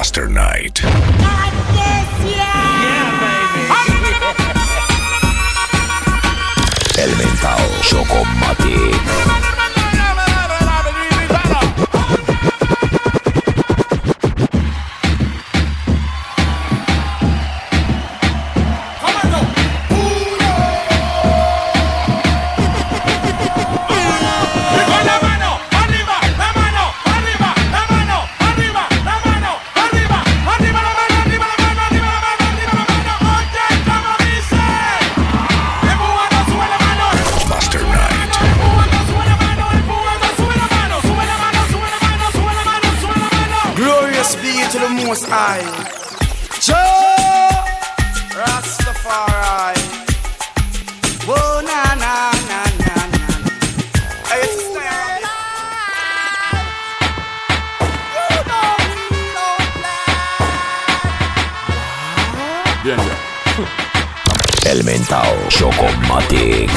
Master Nait. El Mentao, Chocomatic. Most High, Joe Rastafari. Oh na na na na na. Hey, it's time. You know we don't lie. Bien ya. El Mentao, Chocomatic.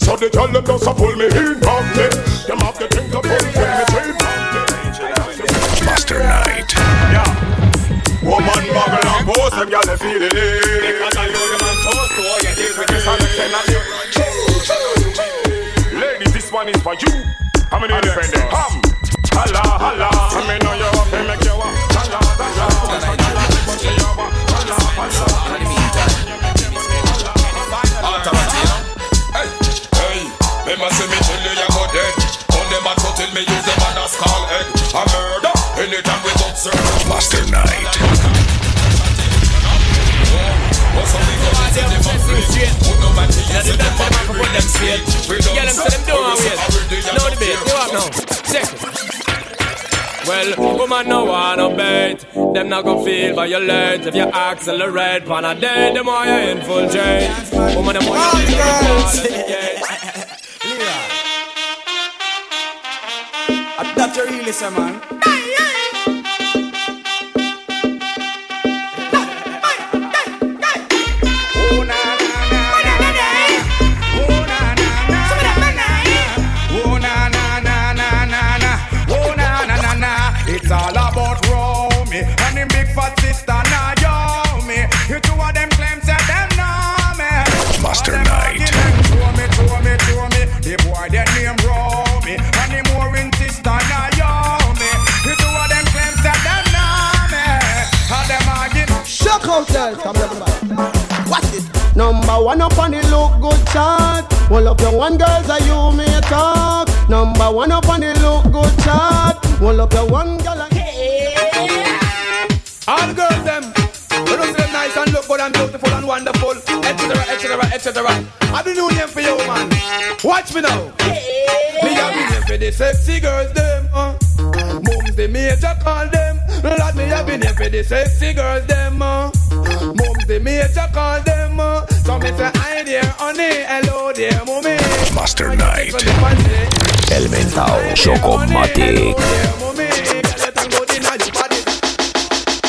So the girl them just a pull me in, pump me. Them have the thing to pull when me say, pump me. Master Nait. Yeah. Woman muggle and boss, them girl they feeling it. Because I know the man chose to all your days with this and the tenor. Ladies, this one is for you. How many friends they come? Holla, holla. I mean, know you up and make you up. Holla, holla. Master Nait. Well, woman no wanna bait. Them not gon' feel violent. If you accelerate, pan a day, the more you infiltrate. Woman, the more you I thought you really said, man. It's all about Romy and the big fat sister Naomi. You two of them claims that them know me. Master Nait. Throw me. The boy that named Romy and the mooring sister Naomi. You two of them claims that them know me. How them arguing? Shock out there. Come everybody. Watch it. Number one up on the look good chart. All of your one girls are you me talk. Number one up on the look good chart. All up your one girl and hey. All the girls them, you look them nice and look good and beautiful and wonderful, etc, etc, etc. I do new name for you, man. Watch me now. Me have been here for the sexy girls them. Moms the major call them. Lord, me have been here for the sexy girls them. Moms the major call them. So me say hi there, honey, hello there, mommy. Master Nait. El Mentao, Chocomatic.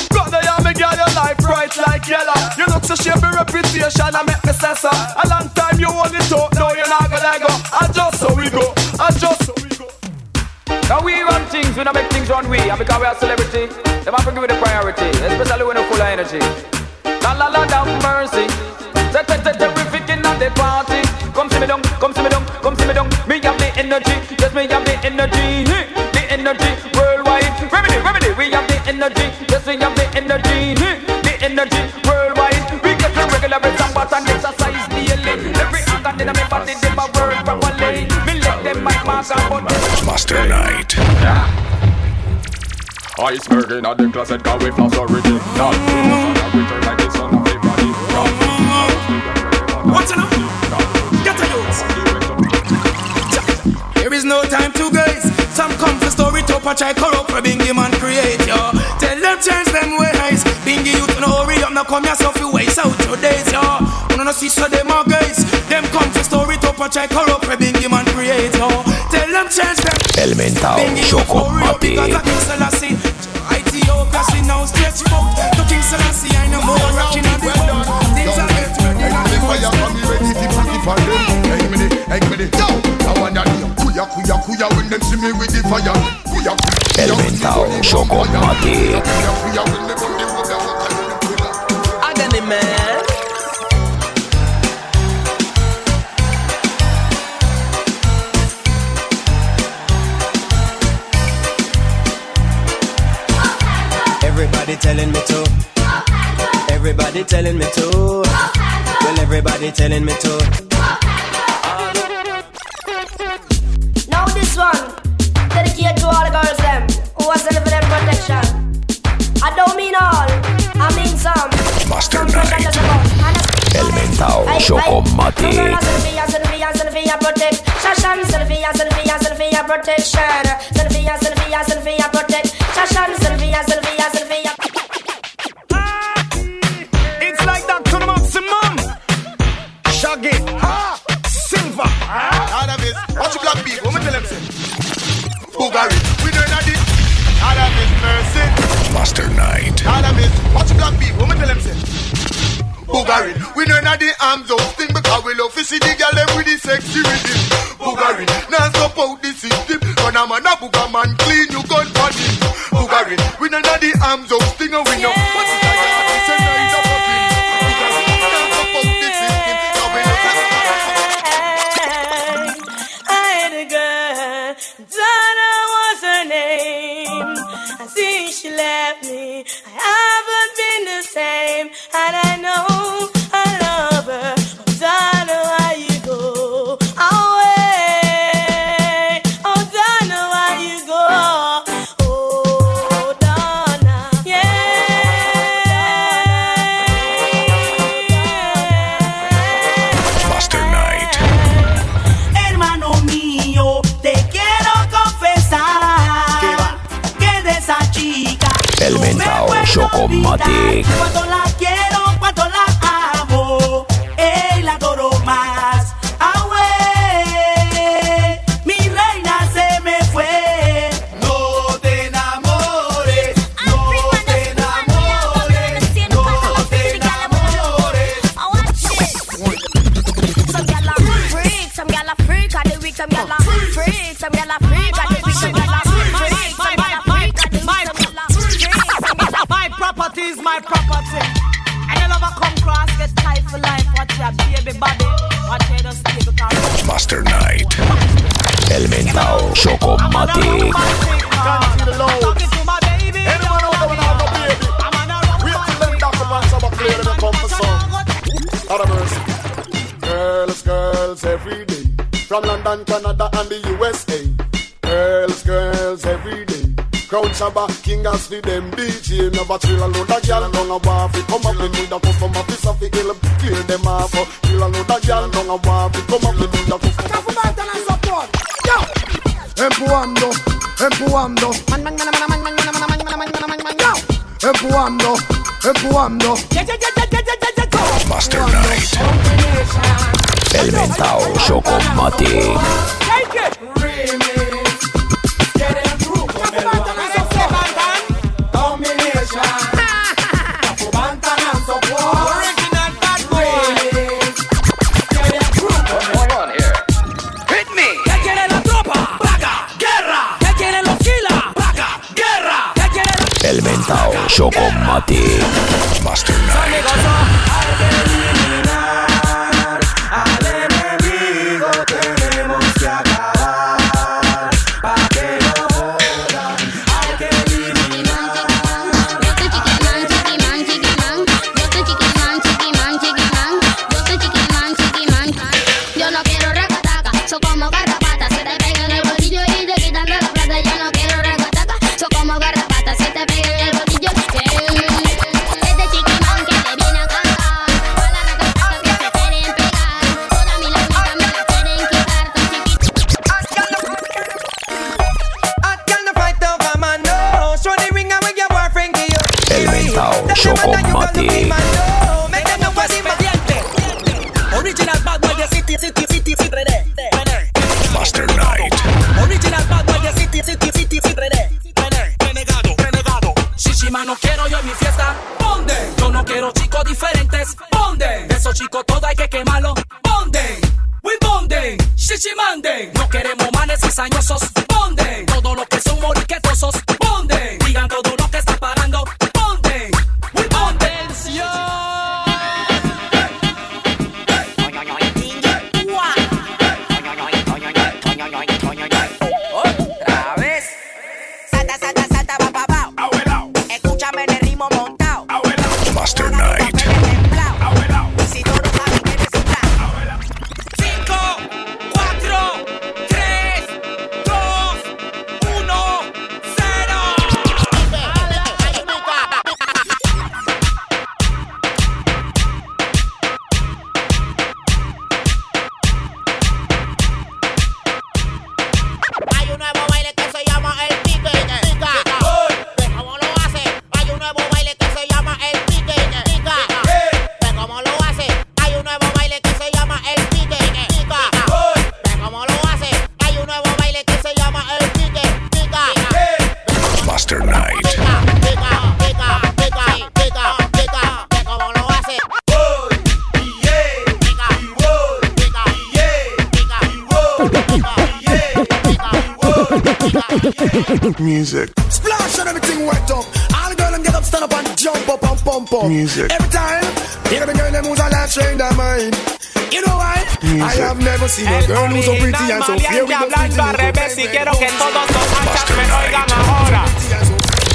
Brother, you make your life bright like yellow. You look so shape your reputation and make me sense. A long time you only talk, now you're not gonna go. I just so we go, I just so we go. Now we run things, we don't make things run we. And because we are celebrity, they have to give you the priority. Especially when you're full of energy. La la la, down mercy. Terrific in the party. Come see me down, come see me down, come see me down. Me have the energy, just me have the energy worldwide. Remedy, we have the energy, just we have the energy worldwide. We get the regular examples and exercise daily. Every organ in my body did my work properly. Me let them my mark and put them. Master Nait. Iceberg in the closet, got we floss already. Now we turn like the sun. What's up? Get the notes. There is no time to guys. Some come for story top and try corrupt for being him and create yo. from yourself, you waste out your days, yo. Wanna no see so them all guys. Them come to store it up and check her up, bingy man create, yo. Tell them change them. El Mentao, Chocomatic. Ethiopia, she now stretch out. To King Selassie, I know more rocking on the ground. Things are get ready. I think I am ready to party for them. Egg me the. I wanna do kuya when them see me with the fire. El Mentao, Chocomatic. Agony man. Everybody telling me to. Well, everybody telling me to. Now this one, dedicated to all the girls them who was living for them protection. I don't mean all, I mean some. Master Nait, El Mentao, Chocomatic. Sylvia protection. Sylvia. Master Nait. Watch black people, women tell them say. Boogarin, we know not the arms of thing because we love to see the girl them with the sexy rhythm. Boogarin, now stop out the system. When I'm a booger man, clean you gun for him. Boogarin, we know not the arms of thing and we know. She left me, I haven't been the same, and I know I love her, but I know why you go away, oh, I know why you go, oh, Donna, yeah. Master Nait. Hermano mío, te quiero confesar que de esa El Mentao, Chocomatic. Cuando la amo, la adoro más. Away, mi reina se me fue. No te enamores. I want shit. Some gala freak, I the week, some gala freak, Property is my property. And your lover come cross, get tight for life. Watch your baby body. Watch her just stay because Master Nait. El Mentao, Chocomatic. Talking to my baby. Anyone out there have a baby? We have to let documents about clear and come for some. Out of mercy. Girls every day. From London, Canada and the USA. Girls every day. Crown Shabba, King as for them DJ. Never chill a load of gyal, don't a want fi come up. We need a custom office of the hill, clear them off. Chill a load of gyal, don't a want fi come up. We need a custom office of the hill, support. Yo! Empuando. Yo! Empuando. Master Nait. El Mentao, Chocomatic. Take it! Chocomatic. Master Nait. Al enemigo tenemos que acabar, pa' que no jodan, hay que eliminar. Yo soy chiquiman. Yo no quiero racataca, soy como garrapata, se te pega en el bolsillo y te quitan de la plata. Yo no quiero racataca, soy como garrapata, se te pega en el bolsillo. Chocomatic. encima no quiero yo en mi fiesta. Ponde, yo no quiero chicos diferentes. Ponde, esos chicos todo hay que quemarlo. Ponde, we ponde, shichimande. No queremos manes cizañosos. Ponde, todo lo que son moriquetosos. Ponde, digan todo lo que están pagando. Ponde, we ponde. Atención. Master Nait. Si tú no sabes que te sopla. 5, 4, 3, 2, 1, 0. Hay un nuevo baile que se llama el pique. Ve cómo lo hace. Hay un nuevo baile que se llama el pique. Master Nait. Music. Splash on everything wet up. All the girls and get up, stand up and jump up and pump up. Music. Every time, you know the girl that moves a lot, change their mind. You know why? Music. I have never seen a girl who's so pretty and so fierce. Master Nait.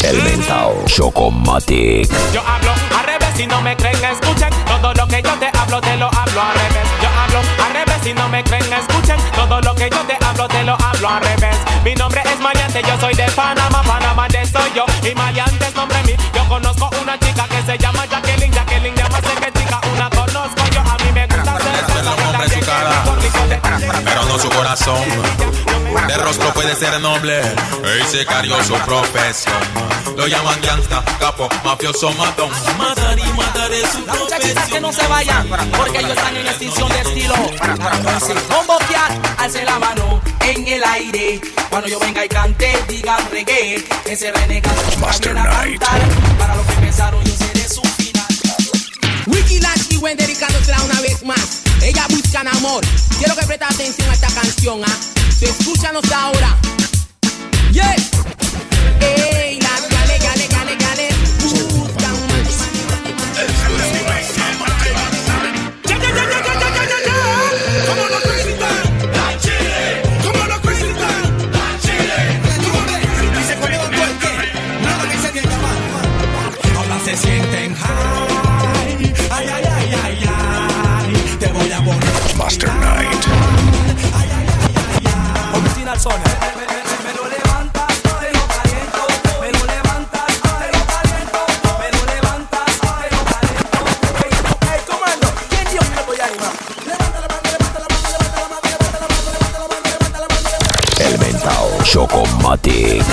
El Mentao. Chocomatic. Yo hablo al revés, si no me creen, escuchen. Todo lo que yo te lo hablo al revés. Yo hablo al revés, si no me creen, escuchen. Todo lo que yo te lo hablo al revés. Mi nombre es Mariante, yo soy de Panamá. Panamá de soy yo y Mariante es nombre mío. Yo conozco una chica que se llama Jacqueline. Jacqueline ya más que chica, una conozco yo. A mí me gusta ser su cara, pero no su corazón. De rostro puede ser noble y sicario su profesión. Lo llaman gangsta, capo, mafioso, matón. Matar y matar es su profesión. Las muchachas que no se vayan, porque ellos están en extinción de estilo. Entonces, bomboquear, alce la mano en el aire. Cuando yo venga y cante, digan reggae. Ese renegado Master Nait. Para lo que pensaron, yo seré su final. Ricky Lashley, buen dedicándosela una vez más. Ella busca amor. Quiero que presta atención a esta canción, ¿ah? ¿Eh? Escúchanos ahora. Yeah. Ey, la gale. Busca un man. Ya. ¿Cómo no creciste? La Chile. ¿Cómo no creciste? La Chile. ¿Cómo no creciste? Y se fue con cualquier. Nada que se sienta mal. Ahora se sienten high. Ay. Master Nait. Original Sony. Me lo levantas, te lo caliento. Me lo levantas, te lo caliento. Me lo levantas, te lo caliento. Hey, comando, ¿quién Dios me voy a animar? Levanta la mano. El Mentao Chocomatic.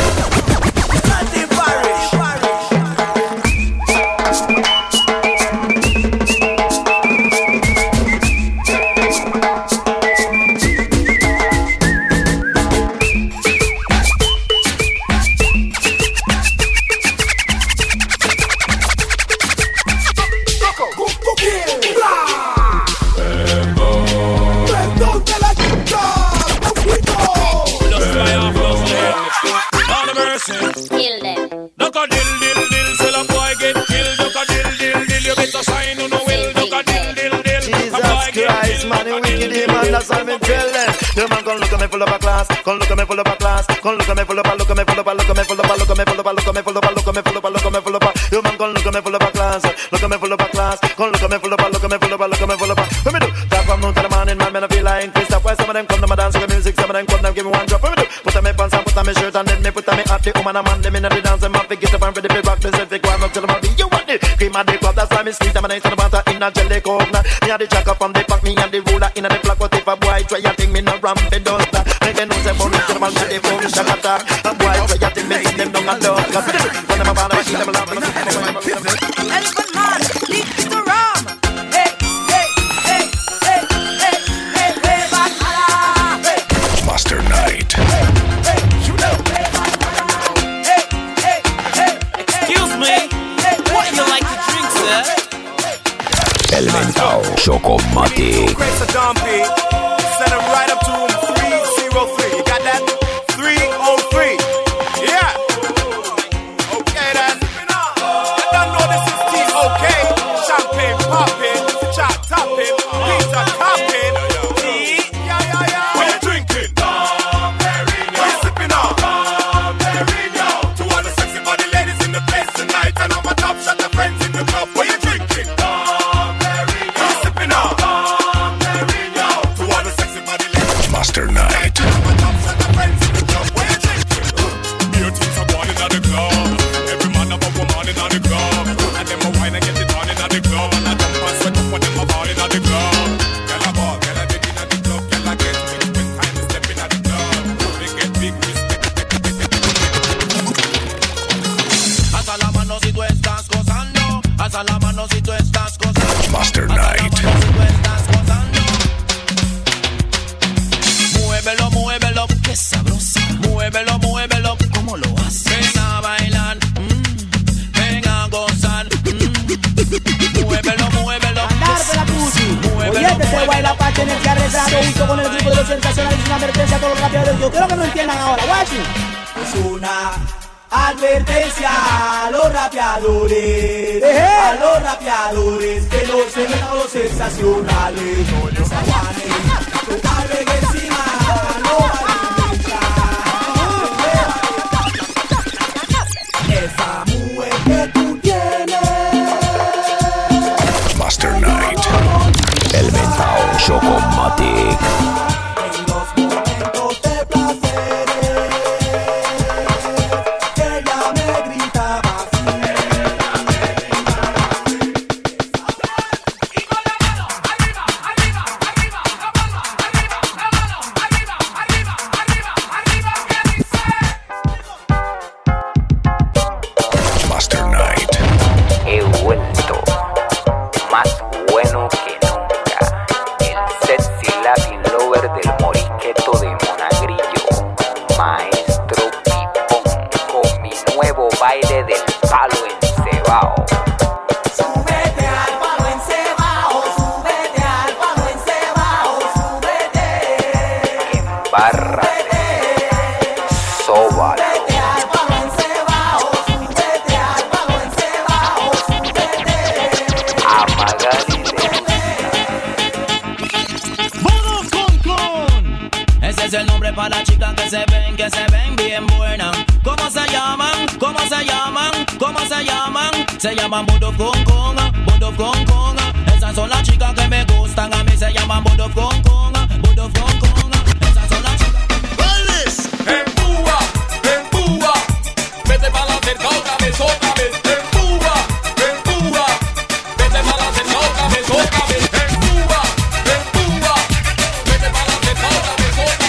Excuse me. El Mentao, Chocomatic. Send him right up to him, 303. You got that? 303. Yeah. Okay then. You don't know this is T.O.K. Champagne popping, chop topping, pizza copping. When you're drinking, when you're sipping on, to all the sexy body ladies in the place tonight, and all my top shot the friends in the club. When you're drinking, when you're sipping on. Master Nait. Master Nait. Muévelo, muévelo, qué sabrosa. Muévelo, muévelo, ¿cómo lo haces? Ven a bailar, ven a gozar. Muévelo, muévelo. Andar por la pussy. Muévelo, oye, te baila para tener que arreglado junto con el grupo de los sensacionales. Es una advertencia a todos los rapeadores. Yo quiero que me entiendan ahora, guachi. Es una advertencia a los rapeadores. A los rapeadores que los sensacionales no les aguanten. Tal vez que sí. Master Nait, El Mentao, Chocomatic. Baile del palo encebao. Súbete al palo encebao, súbete al palo encebao, súbete. Embárrate, sóbalo. Súbete al palo encebao, súbete al palo encebao, súbete. Amagar y desnudar. ¡Vamos con! Ese es el nombre para las chicas que se ven bien buenas. ¿Cómo se llaman? ¿Cómo se llaman? ¿Cómo se llaman? Se llaman Budo Kong Kong, esas son las chicas que me gustan, a mí se llaman Budo Kong Kong, esas son las chicas que me gustan. ¡Vales! ¡Empúa! ¡Empúa! Vete pa' la cerca otra vez, otra vez. ¡Empúa! ¡Empúa! Vete pa' la cerca otra vez, otra vez. ¡Empúa! ¡Empúa! Vete pa' la cerca otra vez, otra vez.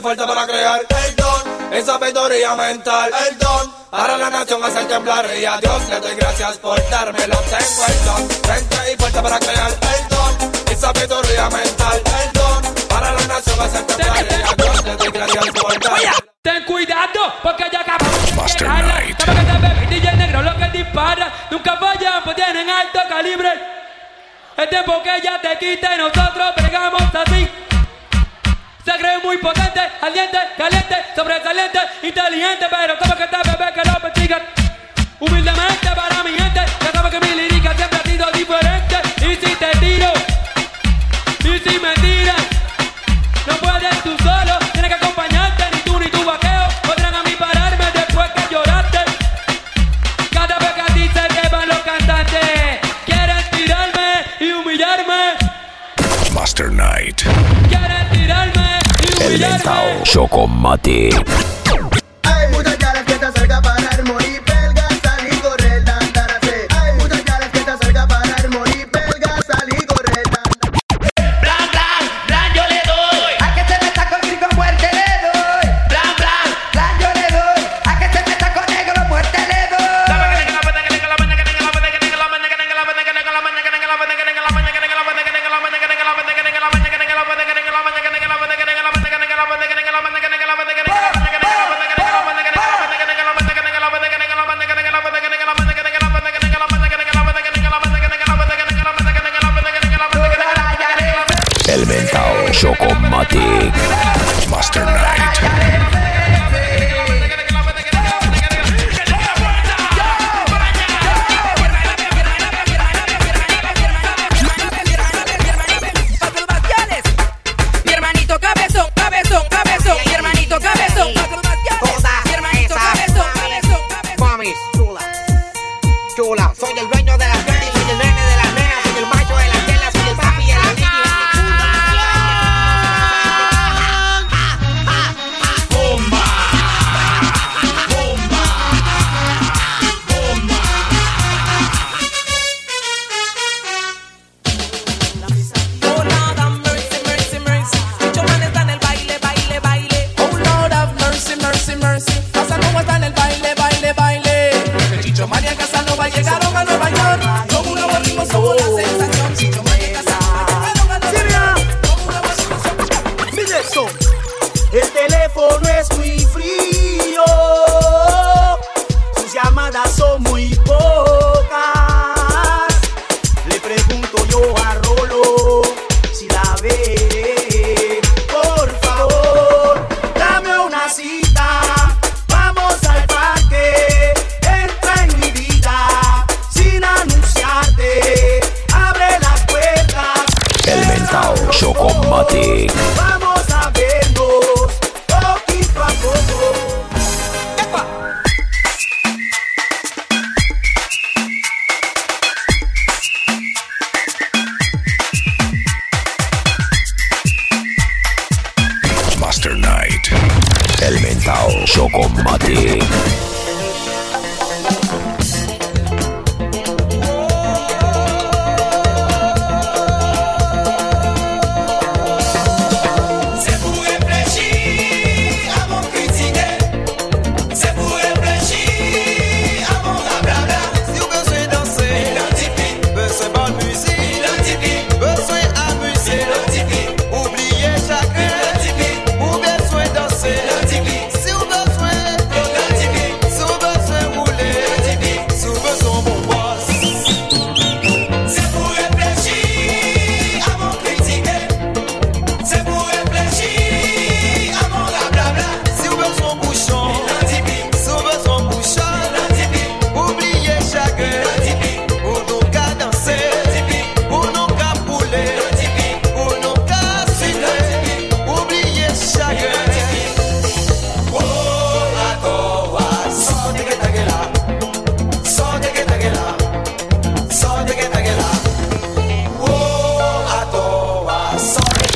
Falta para crear el don, esa sabiduría mental, el don, para la nación hacer temblar y a Dios le doy gracias por dármelo. Tengo el don, mente y fuerza para crear el don, esa sabiduría mental, el don, para la nación hacer temblar y a Dios le doy gracias por dármelo. Ten cuidado porque ya acabamos Master de Nait. Como que te bebe DJ negro lo que dispara, nunca fallan pues tienen alto calibre. El tiempo que ya te quita y nosotros pegamos así. Se cree muy potente, aliente, caliente, sobresaliente, inteligente, pero como que está bebé que lo persigan. Humildemente para mi gente, ya sabes que mi lírica siempre ha sido diferente. Y si te tiro, y si me tiras, no puedes tú solo, tienes que acompañarte, ni tu vaqueo, podrán a mí pararme después que lloraste. Cada vez que a ti se te van los cantantes, quieren tirarme y humillarme. Master Nait. Quieren tirarme. El Mentao, Chocomatic. Hay muchas caras que te acercan para el morir, pelga, salir, correr, dandarse. Hay muchas caras que te acercan para el morir, pelga, salir, correr, dandarse. Blan, blan, blan, yo le doy. A que se meta con gringo muerte le doy. Blan, blan, blan, yo le doy. A que se meta con negro muerte le doy. Chocomatic, Master Nait. Soy el dueño de las grandes, soy el nene de las nenas, soy el macho de las telas, soy el papi de las niñas. ¡Bomba! ¡Bomba! ¡Bomba! Oh Lord of mercy, mercy, mercy. Muchos manes están en el baile, baile, baile. Oh Lord of mercy, mercy, mercy. Casanova está en el baile, baile, baile. El Chicho María Casanova llegaron. El teléfono es muy frío, sus llamadas son muy pocas. Le pregunto yo a Rolo si la ve, por favor, dame una cita, vamos al parque, entra en mi vida sin anunciarte, abre las puertas. El Mentao, Chocomatic. Master Nait, El Mentao, Chocomatic.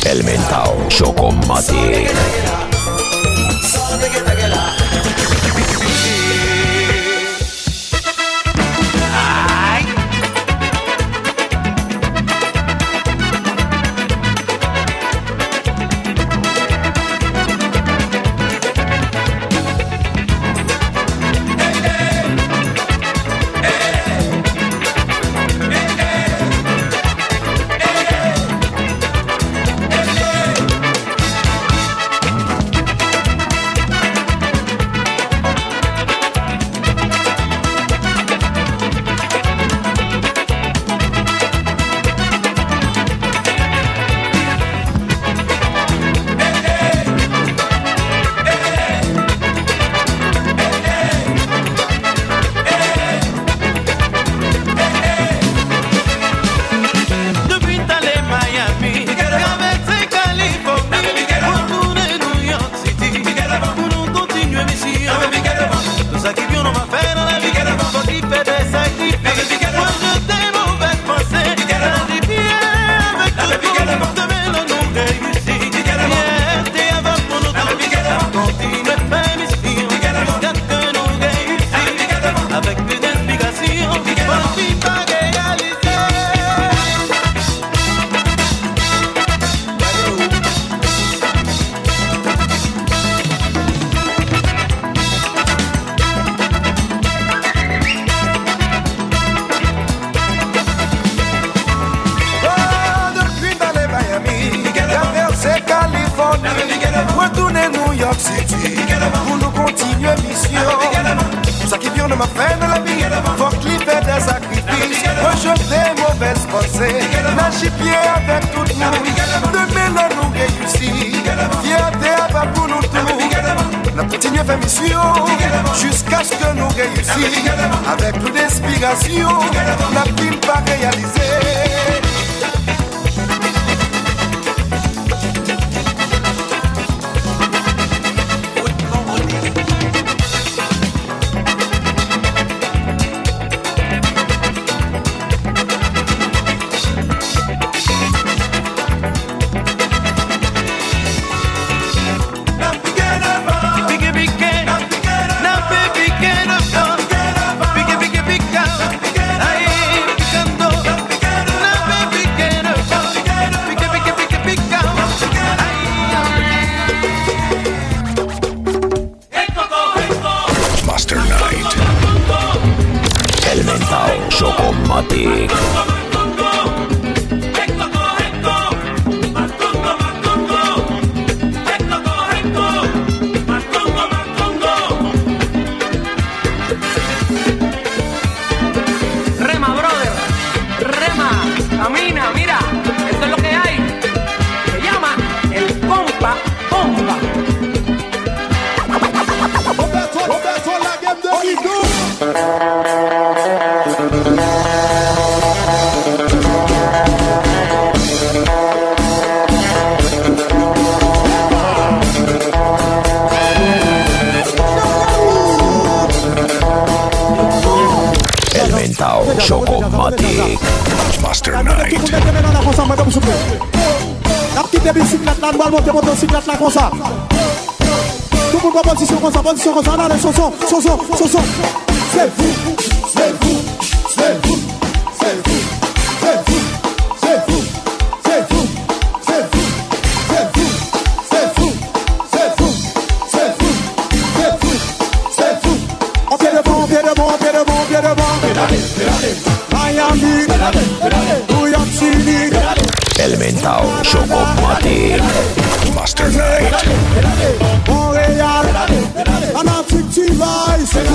El Mentao, Chocomatic. Retourner New York City pour nous continuer mission. Ça qui vient de ma fin de la vie, faut clipper des sacrifices, rejeter mauvaises pensées, lâcher pied avec toute nous. Demain, nous réussir. Fierté va pour nous tous. Nous continuons faire mission jusqu'à ce que nous réussissions. Avec plus d'inspiration, la ville va réaliser. Chocomatic. Rema, brother, rema, camina, mira, esto es lo que hay. Se llama el compa, compa. El Mentao, Chocomatic, Master Nait. La petite bicyclette, la motociclette, la cosa. Tout le monde position comme ça, là, les chansons. C'est vous, c'est vous, c'est vous, c'est vous, c'est vous, c'est vous, c'est vous, c'est vous, c'est vous, c'est vous, c'est vous, c'est vous, c'est vous, c'est vous. On vient devant, on vient devant, on vient devant, on vient devant. Miami, New York City. El Mentao, Chocomatic, Master Nait. Montréal, Atlantic Device.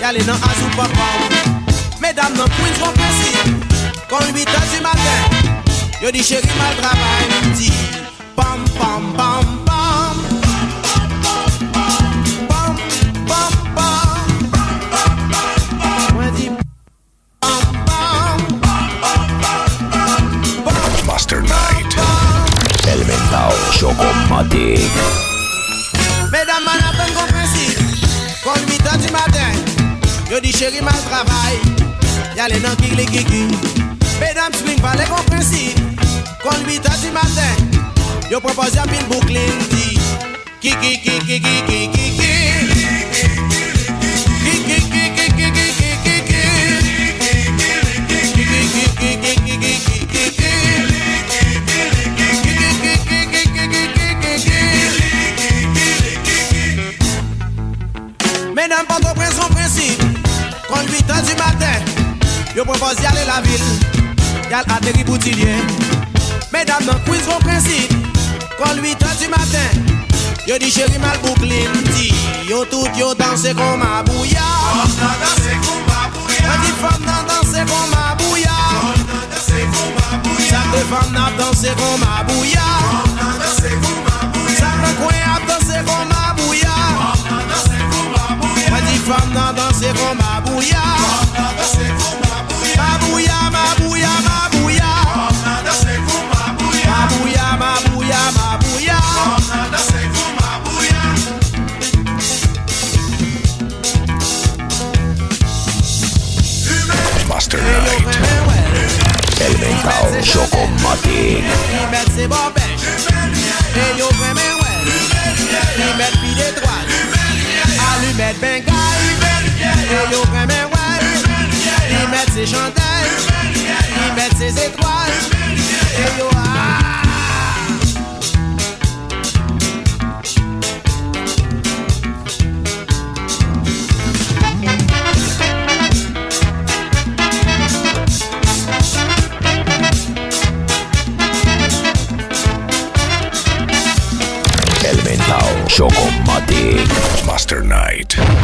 Y'all est dans un super power. Mesdames, nos queens sont pressées. Quand 8h du matin, yo dit chérie, mal travail. Dit pam, pam, pam, pam. Pam, pam, pam. Moi dit pam, pam. Master Nait. El Mentao, Chocomatic. Mesdames, madame, qu'on pressée. Quand 8h du matin. Yo dis chérie mal travail, y'a les noms qui les kiki. Mesdames swing par les compréhensibles. Quand 8h du matin, yo propose un pile bouclin. Dit kiki kiki kiki kiki. Mesdames, pas compris son principe. Quand 8h du matin, je propose d'y aller la ville. Y'all atterri boutillier. Mesdames, non, quiz son principe. Quand 8h du matin, je dis chérie mal bouclé. Dis, yo tout yo danse comme ma bouya. Femme nan danse comme ma bouya. Moi dis femme nan danse comme ma bouya. Femme nan danse comme ma bouya. Ça te femme nan danse comme ma bouya. Femme nan danse comme ma bouya. Ça te coin à danser comme ma bouya. Femme nan danse comme ma bouya. Femme n'a dansé comme ma bouya. Ma bouya, ma bouya, ma bouya. Ma bouya, ma bouya, ma bouya. Master Nait. El Mentao Chocomatic. Allumette Bengal, et yo vraiment ouais. Ils mettent ses chandelles, ils mettent ses étoiles, et yo ah. Chocomatic. Master Nait.